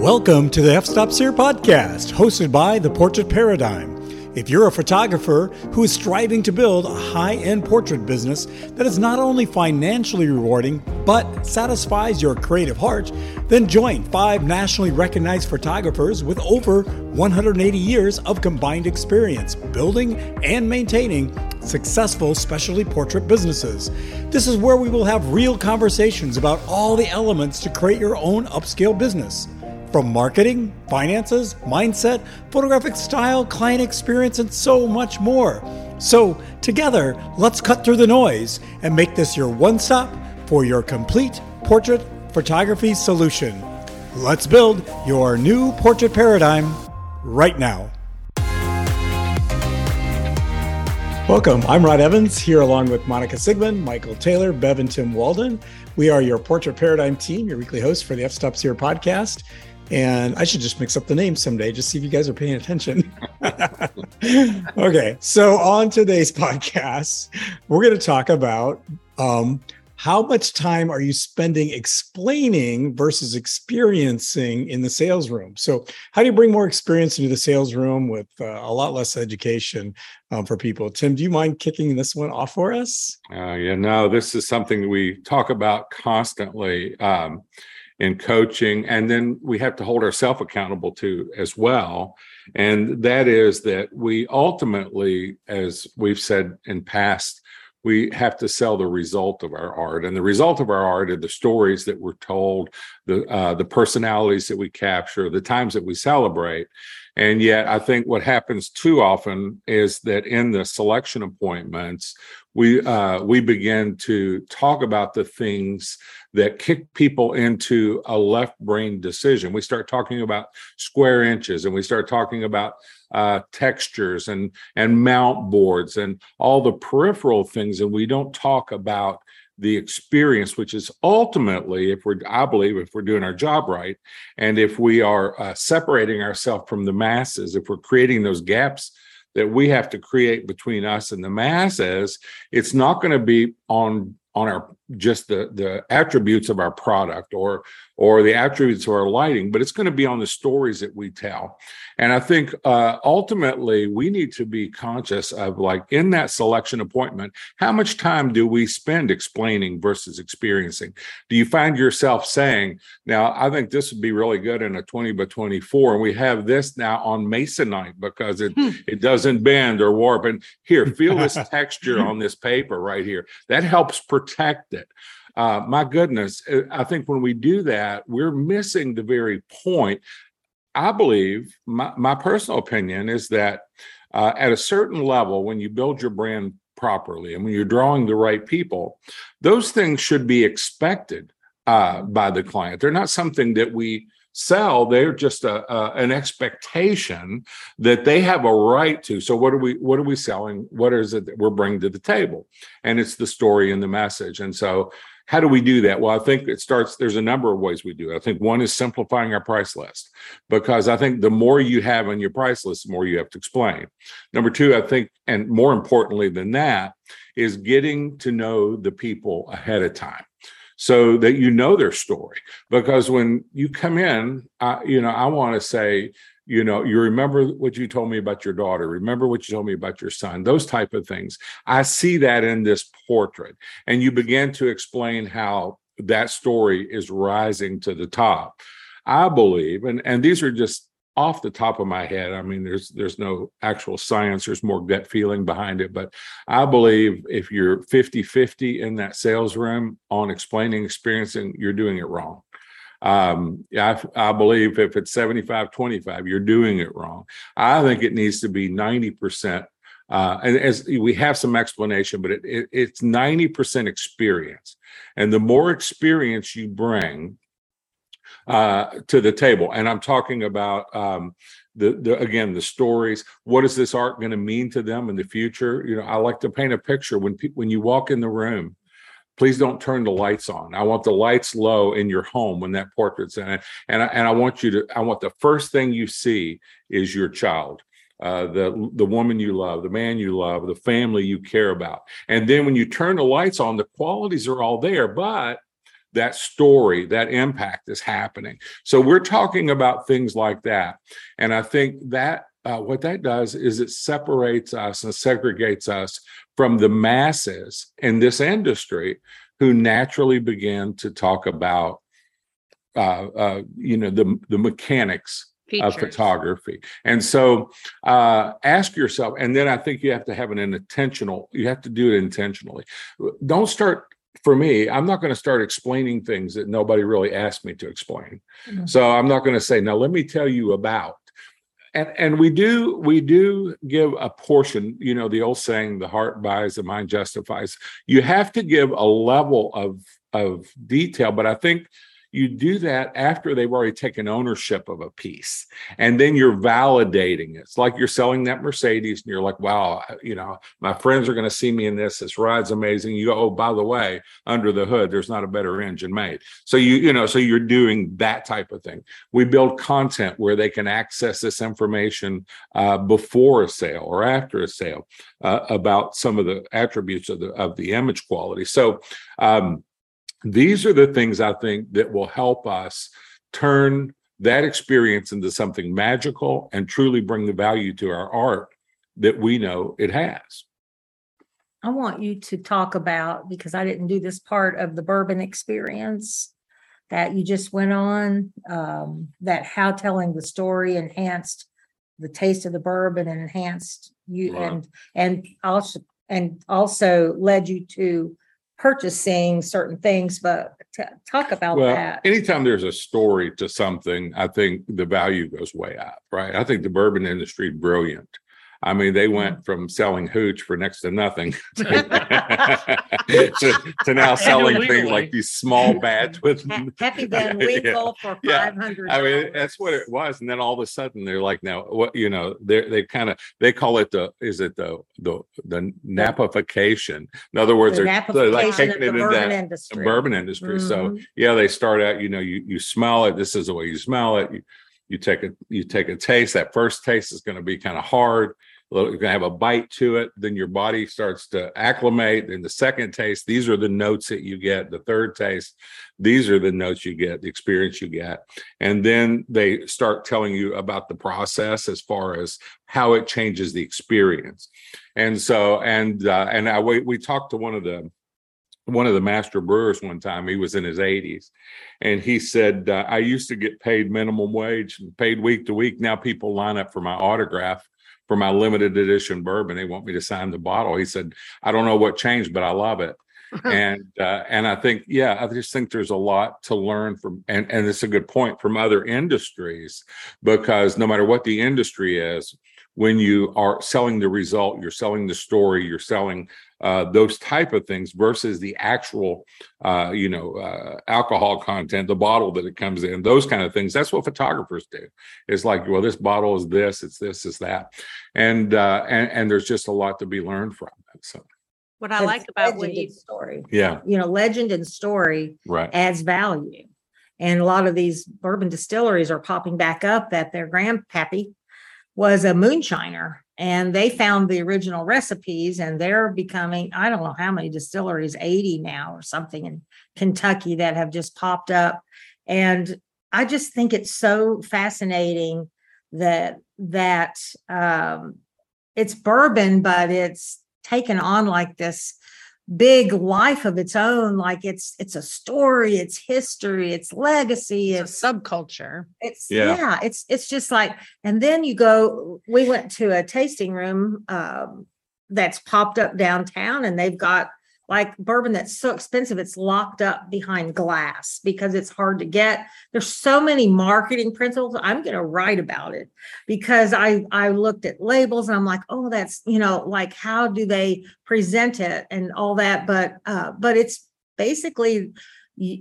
Welcome to the F-Stop Seer Podcast, hosted by The Portrait Paradigm. If you're a photographer who is striving to build a high-end portrait business that is not only financially rewarding, but satisfies your creative heart, then join five nationally recognized photographers with over 180 years of combined experience building and maintaining successful specialty portrait businesses. This is where we will have real conversations about all the elements to create your own upscale business. From marketing, finances, mindset, photographic style, client experience, and so much more. So together, let's cut through the noise and make this your one stop for your complete portrait photography solution. Let's build your new portrait paradigm right now. Welcome. I'm Rod Evans here along with Monica Sigmund, Michael Taylor, Bev, and Tim Walden. We are your Portrait Paradigm team, your weekly host for the F-Stops Here podcast. And I should just mix up the names someday, just see if you guys are paying attention. Okay, so on today's podcast, we're going to talk about how much time are you spending explaining versus experiencing in the sales room. So how do you bring more experience into the sales room with a lot less education for people? Tim, do you mind kicking this one off for us? This is something that we talk about constantly. In coaching, and then we have to hold ourselves accountable to as well. And that is that we ultimately, as we've said in past, we have to sell the result of our art. And the result of our art are the stories that we're told, the personalities that we capture, the times that we celebrate. And yet I think what happens too often is that in the selection appointments, we begin to talk about the things that kick people into a left brain decision. We start talking about square inches, and we start talking about textures and mount boards and all the peripheral things. And we don't talk about the experience, which is ultimately, if we're doing our job right, and if we are separating ourselves from the masses, if we're creating those gaps that we have to create between us and the masses, it's not going to be on our just the attributes of our product or the attributes of our lighting, but it's going to be on the stories that we tell. And I think ultimately we need to be conscious of, like, in that selection appointment, how much time do we spend explaining versus experiencing? Do you find yourself saying, now I think this would be really good in a 20x24, and we have this now on Masonite because it doesn't bend or warp, and here, feel this texture on this paper right here. That helps protect it. My goodness, I think when we do that, we're missing the very point. I believe, my personal opinion is that at a certain level, when you build your brand properly and when you're drawing the right people, those things should be expected by the client. They're not something that we sell. They're just an expectation that they have a right to. So what are we selling? What is it that we're bringing to the table? And it's the story and the message. And so how do we do that? Well, I think there's a number of ways we do it. I think one is simplifying our price list, because I think the more you have on your price list, the more you have to explain. Number two, I think, and more importantly than that, is getting to know the people ahead of time, so that you know their story. Because when you come in, I want to say, you remember what you told me about your daughter, remember what you told me about your son, those type of things. I see that in this portrait. And you begin to explain how that story is rising to the top. I believe, and these are just off the top of my head, I mean, there's no actual science, there's more gut feeling behind it, but I believe if you're 50-50 in that sales room on explaining, experiencing, you're doing it wrong. I believe if it's 75-25, you're doing it wrong. I think it needs to be 90%. And as we have some explanation, but it's 90% experience. And the more experience you bring to the table, and I'm talking about the stories. What is this art going to mean to them in the future? I like to paint a picture when you walk in the room. Please don't turn the lights on. I want the lights low in your home when that portrait's in it, and I want you to. I want the first thing you see is your child. The woman you love, the man you love, the family you care about. And then when you turn the lights on, the qualities are all there, but that story, that impact is happening. So we're talking about things like that. And I think that what that does is it separates us and segregates us from the masses in this industry who naturally begin to talk about, the mechanics features of photography. And so ask yourself, and then I think you have to have you have to do it intentionally. Don't start, for me, I'm not going to start explaining things that nobody really asked me to explain. Mm-hmm. So I'm not going to say, now let me tell you about. And we do give a portion, you know, the old saying, the heart buys, the mind justifies. You have to give a level of detail, but I think you do that after they've already taken ownership of a piece, and then you're validating it. It's like you're selling that Mercedes, and you're like, wow, you know, my friends are going to see me in this. This ride's amazing. You go, oh, by the way, under the hood, there's not a better engine made. So so you're doing that type of thing. We build content where they can access this information before a sale or after a sale about some of the attributes of the image quality. So, these are the things I think that will help us turn that experience into something magical and truly bring the value to our art that we know it has. I want you to talk about, because I didn't do this part of the bourbon experience that you just went on, that how telling the story enhanced the taste of the bourbon and enhanced you, right, and also led you to purchasing certain things, but talk about that. Anytime there's a story to something, I think the value goes way up, right? I think the bourbon industry, brilliant. I mean, they went from selling hooch for next to nothing to now selling things like these small bats with Pappy Van Winkle for $500. I mean, that's what it was. And then all of a sudden, they're like, now what? You know, they call it the napification. In other words, they're like taking it into the bourbon industry. Mm-hmm. So yeah, they start out. You know, you smell it. This is the way you smell it. You take a taste. That first taste is going to be kind of hard. You're going to have a bite to it. Then your body starts to acclimate. Then the second taste, these are the notes that you get. The third taste, these are the notes you get, the experience you get. And then they start telling you about the process as far as how it changes the experience. And so, we talked to one of the master brewers one time. He was in his 80s, and he said, I used to get paid minimum wage and paid week to week. Now people line up for my autograph for my limited edition bourbon. They want me to sign the bottle. He said, I don't know what changed, but I love it. And I think, I just think there's a lot to learn from, and it's a good point, from other industries, because no matter what the industry is, when you are selling the result, you're selling the story, you're selling those type of things versus the actual, alcohol content, the bottle that it comes in, those kind of things. That's what photographers do. It's like, well, this bottle is this, it's this, it's that. And there's just a lot to be learned from it. So what I like about story, legend and story, right, adds value. And a lot of these bourbon distilleries are popping back up that their grandpappy was a moonshiner, and they found the original recipes, and they're becoming, I don't know how many distilleries, 80 now or something in Kentucky that have just popped up. And I just think it's so fascinating that it's bourbon, but it's taken on like this big life of its own. Like it's a story, it's history, it's legacy, it's a subculture. It's just like, and then you go, we went to a tasting room that's popped up downtown, and they've got like bourbon that's so expensive it's locked up behind glass because it's hard to get. There's so many marketing principles. I'm going to write about it because I looked at labels and I'm like, oh, that's, like, how do they present it and all that? But it's basically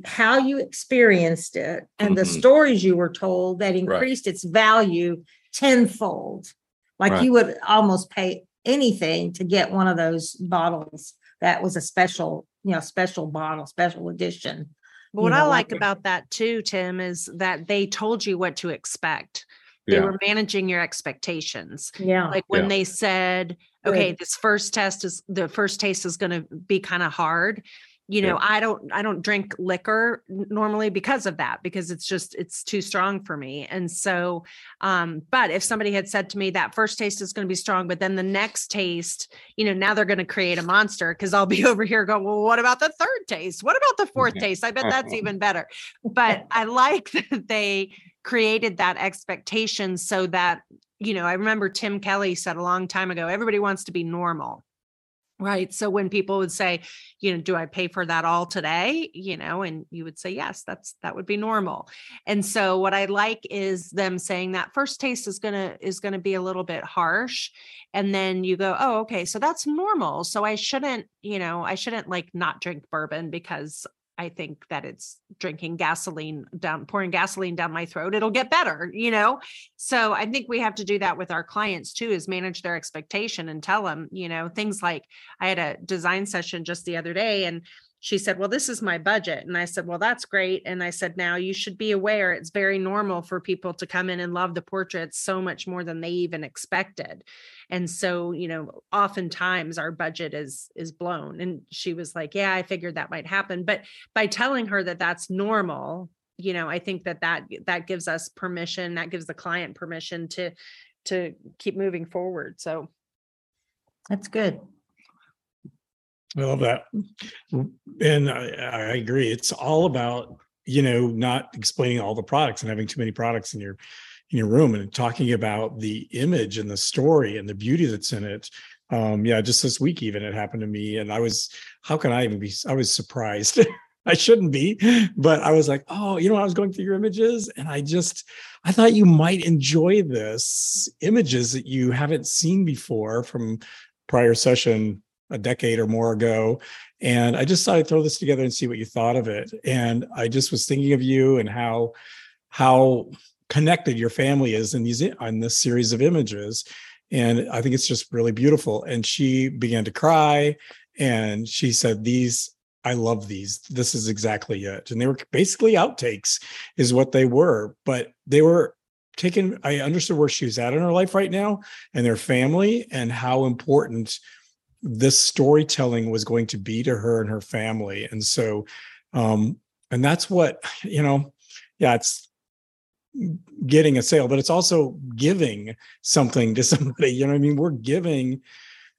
how you experienced it and the stories you were told that increased its value tenfold. Like you would almost pay anything to get one of those bottles that was a special bottle, special edition. But what I like about that too, Tim, is that they told you what to expect. They were managing your expectations. Yeah. Like when they said, okay, this first taste is going to be kind of hard. You know, yeah. I don't drink liquor normally because of that, because it's just, it's too strong for me. And so, but if somebody had said to me that first taste is going to be strong, but then the next taste, you know, now they're going to create a monster, because I'll be over here going, well, what about the third taste? What about the fourth taste? I bet that's even better. But I like that they created that expectation so that, you know, I remember Tim Kelly said a long time ago, everybody wants to be normal. Right. So when people would say, you know, do I pay for that all today? You know, and you would say, yes, that would be normal. And so what I like is them saying that first taste is going to be a little bit harsh. And then you go, oh, okay, so that's normal. So I shouldn't, you know, like not drink bourbon because I think that it's pouring gasoline down my throat. It'll get better, you know? So I think we have to do that with our clients too, is manage their expectation and tell them, you know, things like, I had a design session just the other day and she said, well, this is my budget. And I said, well, that's great. And I said, now you should be aware it's very normal for people to come in and love the portraits so much more than they even expected. And so, you know, oftentimes our budget is blown. And she was like, yeah, I figured that might happen. But by telling her that that's normal, you know, I think that gives us permission, that gives the client permission to keep moving forward. So that's good. I love that. And I agree. It's all about, you know, not explaining all the products and having too many products in your room, and talking about the image and the story and the beauty that's in it. Yeah, just this week, even it happened to me, and I was surprised. I shouldn't be, but I was like, oh, you know, I was going through your images and I thought you might enjoy this, images that you haven't seen before from prior session a decade or more ago. And I just thought I'd throw this together and see what you thought of it. And I just was thinking of you and how connected your family is on this series of images. And I think it's just really beautiful. And she began to cry and she said, I love these. This is exactly it. And they were basically outtakes is what they were, but they were taken. I understood where she was at in her life right now and their family and how important this storytelling was going to be to her and her family. And so, and that's what, you know, yeah, it's getting a sale, but it's also giving something to somebody, you know what I mean? We're giving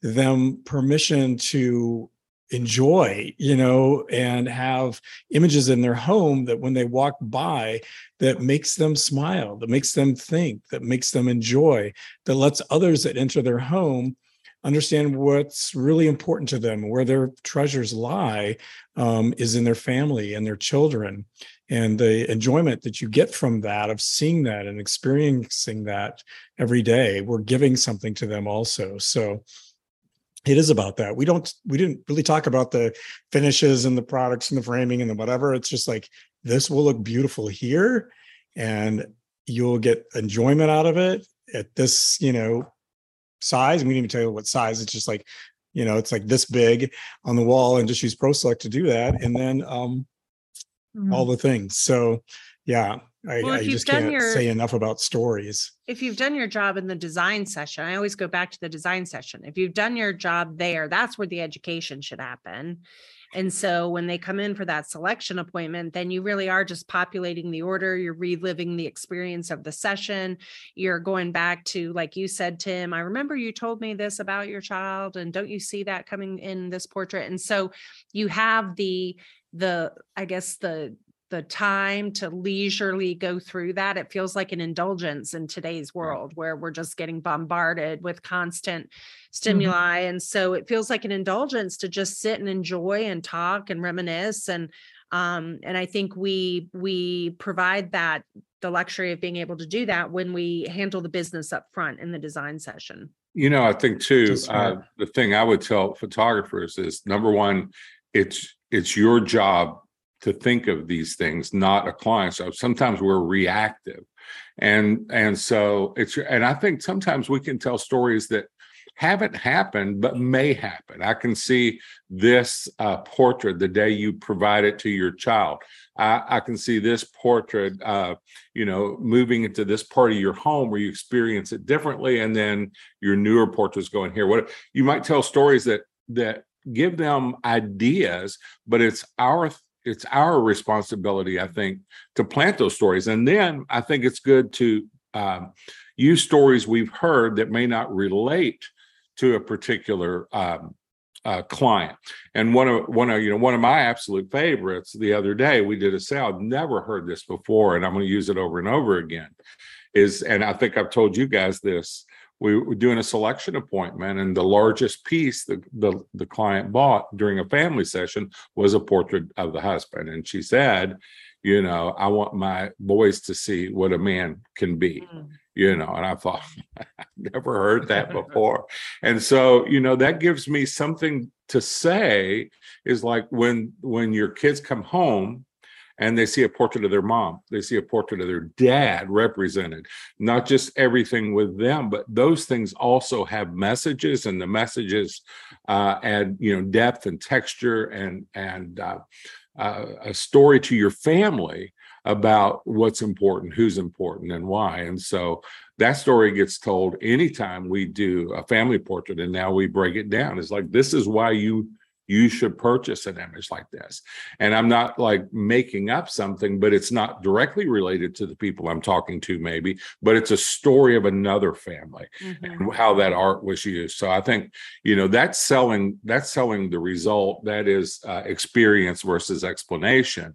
them permission to enjoy, you know, and have images in their home that when they walk by, that makes them smile, that makes them think, that makes them enjoy, that lets others that enter their home understand what's really important to them, where their treasures lie, is in their family and their children. And the enjoyment that you get from that, of seeing that and experiencing that every day, we're giving something to them also. So it is about that. We didn't really talk about the finishes and the products and the framing and the whatever. It's just like, this will look beautiful here and you'll get enjoyment out of it at this, you know, size. And we didn't even tell you what size. It's just like, you know, it's like this big on the wall, and just use ProSelect to do that. And then all the things. So yeah, I just can't say enough about stories. If you've done your job in the design session, I always go back to the design session. If you've done your job there, that's where the education should happen. And so when they come in for that selection appointment, then you really are just populating the order. You're reliving the experience of the session. You're going back to, like you said, Tim, I remember you told me this about your child, and don't you see that coming in this portrait? And so you have the time to leisurely go through that. It feels like an indulgence in today's world where we're just getting bombarded with constant stimuli. And so it feels like an indulgence to just sit and enjoy and talk and reminisce. And I think we provide that, the luxury of being able to do that when we handle the business up front in the design session. You know, I think too, the thing I would tell photographers is, number one, it's your job to think of these things, not a client. So sometimes we're reactive. And so and I think sometimes we can tell stories that haven't happened, but may happen. I can see this portrait the day you provide it to your child. I can see this portrait, you know, moving into this part of your home where you experience it differently. And then your newer portraits go in here. What you might tell stories that give them ideas, but it's our responsibility, I think, to plant those stories. And then I think it's good to use stories we've heard that may not relate to a particular client. And one of my absolute favorites the other day, we did a sale. I've never heard this before, and I'm going to use it over and over again. And I think I've told you guys this. We were doing a selection appointment, and the largest piece the client bought during a family session was a portrait of the husband. And she said, you know, I want my boys to see what a man can be, you know. And I thought, I've never heard that before. And so, you know, that gives me something to say, is like when your kids come home, and they see a portrait of their mom, they see a portrait of their dad represented, not just everything with them, but those things also have messages, and the messages add, you know, depth and texture and a story to your family about what's important, who's important, and why. And so that story gets told anytime we do a family portrait, and now we break it down. It's like, this is why you should purchase an image like this. And I'm not like making up something, but it's not directly related to the people I'm talking to maybe, but it's a story of another family and how that art was used. So I think, you know, that's selling the result. That is experience versus explanation.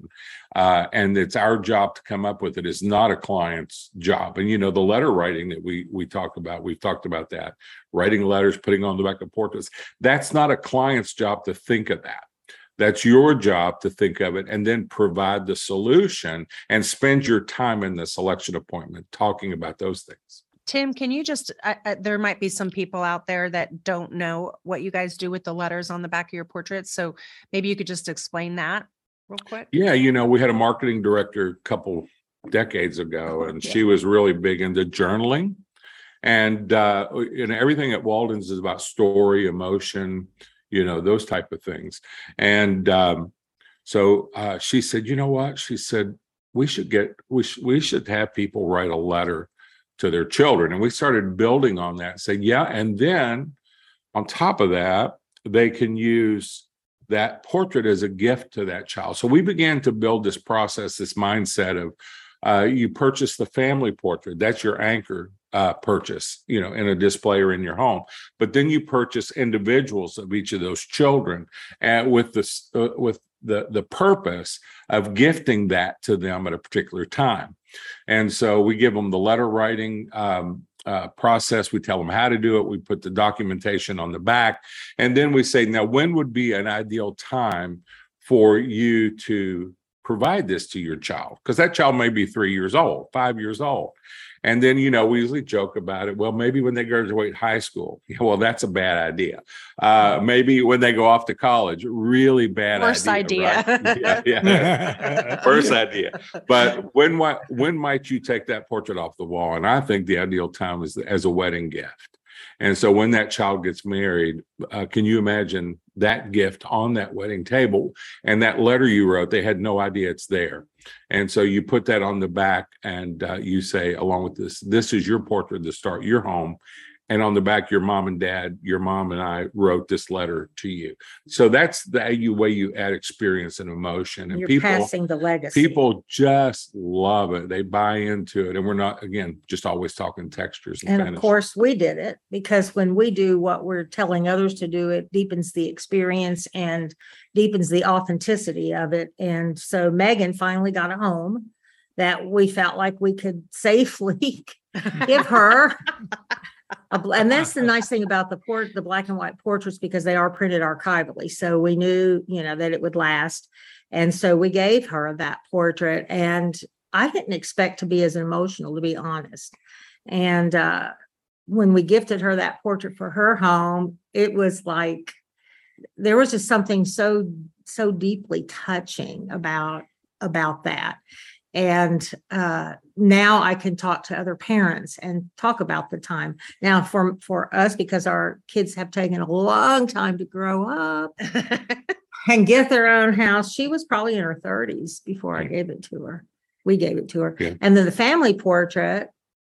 And it's our job to come up with it. It's not a client's job. And, you know, the letter writing that we talk about, we've talked about that, writing letters, putting on the back of portraits. That's not a client's job to think of that. That's your job to think of it and then provide the solution and spend your time in the selection appointment talking about those things. Tim, can you just, there might be some people out there that don't know what you guys do with the letters on the back of your portraits. So maybe you could just explain that real quick. Yeah, you know, we had a marketing director a couple decades ago, and she was really big into journaling. And everything at Walden's is about story, emotion, you know, those type of things. And so she said, you know what? She said, we should have people write a letter to their children. And we started building on that, saying, yeah. And then on top of that, they can use that portrait as a gift to that child. So we began to build this process, this mindset of you purchase the family portrait. That's your anchor purchase, you know, in a display or in your home. But then you purchase individuals of each of those children, and with the purpose of gifting that to them at a particular time. And so we give them the letter writing process. We tell them how to do it. We put the documentation on the back. And then we say, now, when would be an ideal time for you to provide this to your child? Because that child may be 3 years old, 5 years old. And then, you know, we usually joke about it. Well, maybe when they graduate high school. Well, that's a bad idea. Maybe when they go off to college, really bad idea. First idea. Right? Yeah. First idea. But when might you take that portrait off the wall? And I think the ideal time is as a wedding gift. And so when that child gets married, can you imagine that gift on that wedding table? And that letter you wrote, they had no idea it's there. And so you put that on the back, and you say, along with this, this is your portrait to start your home. And on the back, your mom and dad, your mom and I wrote this letter to you. So that's the way you add experience and emotion. And you're passing the legacy. People just love it. They buy into it. And we're not, again, just always talking textures. And of course, we did it because when we do what we're telling others to do, it deepens the experience and deepens the authenticity of it. And so Megan finally got a home that we felt like we could safely give her. And that's the nice thing about the black and white portraits, because they are printed archivally. So we knew, you know, that it would last. And so we gave her that portrait. And I didn't expect to be as emotional, to be honest. And when we gifted her that portrait for her home, it was like there was just something so deeply touching about that. And now I can talk to other parents and talk about the time. Now for us, because our kids have taken a long time to grow up and get their own house, she was probably in her 30s before I gave it to her. We gave it to her. Yeah. And then the family portrait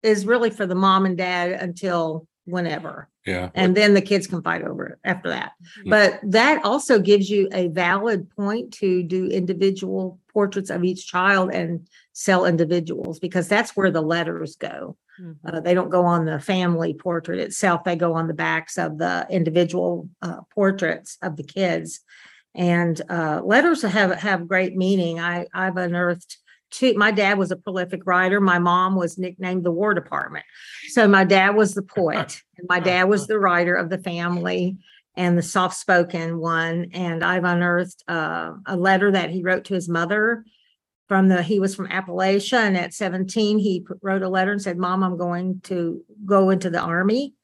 is really for the mom and dad until whenever. Yeah. And then the kids can fight over it after that. Mm-hmm. But that also gives you a valid point to do individual portraits of each child and sell individuals, because that's where the letters go. Mm-hmm. They don't go on the family portrait itself. They go on the backs of the individual portraits of the kids. And letters have great meaning. I've unearthed two. My dad was a prolific writer. My mom was nicknamed the War Department. So my dad was the poet, and my dad was the writer of the family and the soft-spoken one. And I've unearthed a letter that he wrote to his mother. He was from Appalachia, and at 17, he wrote a letter and said, "Mom, I'm going to go into the Army."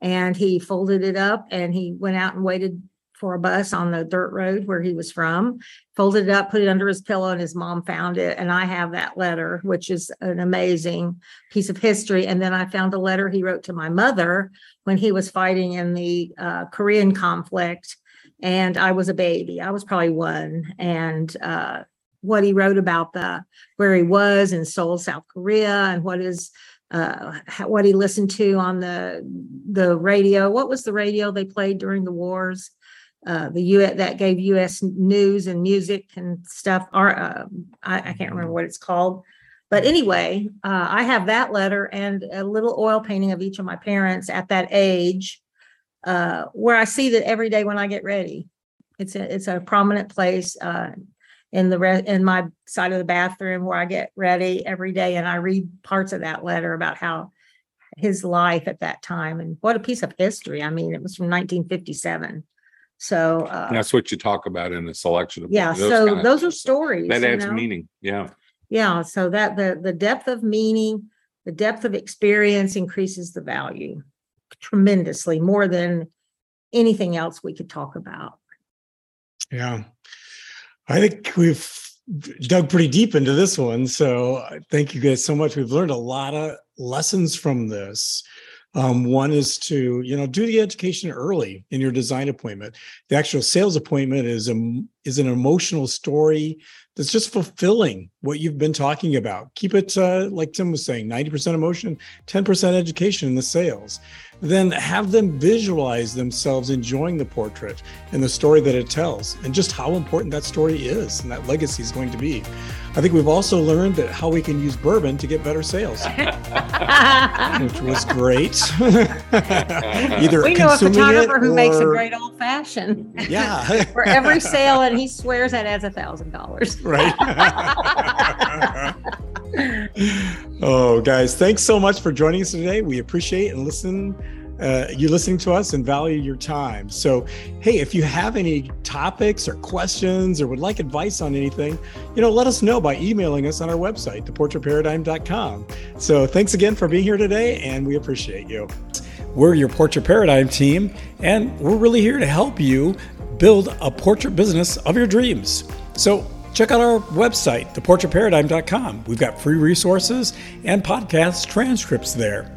And he folded it up, and he went out and waited for a bus on the dirt road where he was from, folded it up, put it under his pillow, and his mom found it. And I have that letter, which is an amazing piece of history. And then I found a letter he wrote to my mother when he was fighting in the Korean conflict. And I was a baby. I was probably one. And what he wrote about where he was in Seoul, South Korea, and what he listened to on the radio. What was the radio they played during the wars? The U.S. that gave U.S. news and music and stuff. I can't remember what it's called, but anyway, I have that letter and a little oil painting of each of my parents at that age, where I see that every day when I get ready. It's a prominent place. In my side of the bathroom where I get ready every day. And I read parts of that letter about how his life at that time, and what a piece of history. I mean, it was from 1957. So that's what you talk about in a selection of yeah. Those are stories. That adds meaning. Yeah. Yeah. So that the depth of meaning, the depth of experience increases the value tremendously, more than anything else we could talk about. Yeah. I think we've dug pretty deep into this one. So thank you guys so much. We've learned a lot of lessons from this. One is to, do the education early in your design appointment. The actual sales appointment is an emotional story that's just fulfilling what you've been talking about. Keep it, like Tim was saying, 90% emotion, 10% education in the sales. Then have them visualize themselves enjoying the portrait and the story that it tells, and just how important that story is and that legacy is going to be. I think we've also learned that how we can use bourbon to get better sales, which was great. Either we know a photographer who makes a great old fashioned. Yeah. For every sale, and he swears that adds $1,000. Right. Oh, guys, thanks so much for joining us today. We appreciate and you listening to us and value your time. So, hey, if you have any topics or questions or would like advice on anything, let us know by emailing us on our website, theportraitparadigm.com. So thanks again for being here today, and we appreciate you. We're your Portrait Paradigm team, and we're really here to help you build a portrait business of your dreams. So check out our website, theportraitparadigm.com. We've got free resources and podcast transcripts there.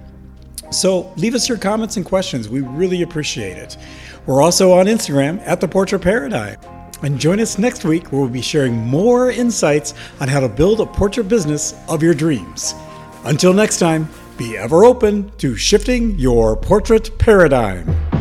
So leave us your comments and questions. We really appreciate it. We're also on Instagram at The Portrait Paradigm. And join us next week, where we'll be sharing more insights on how to build a portrait business of your dreams. Until next time, be ever open to shifting your portrait paradigm.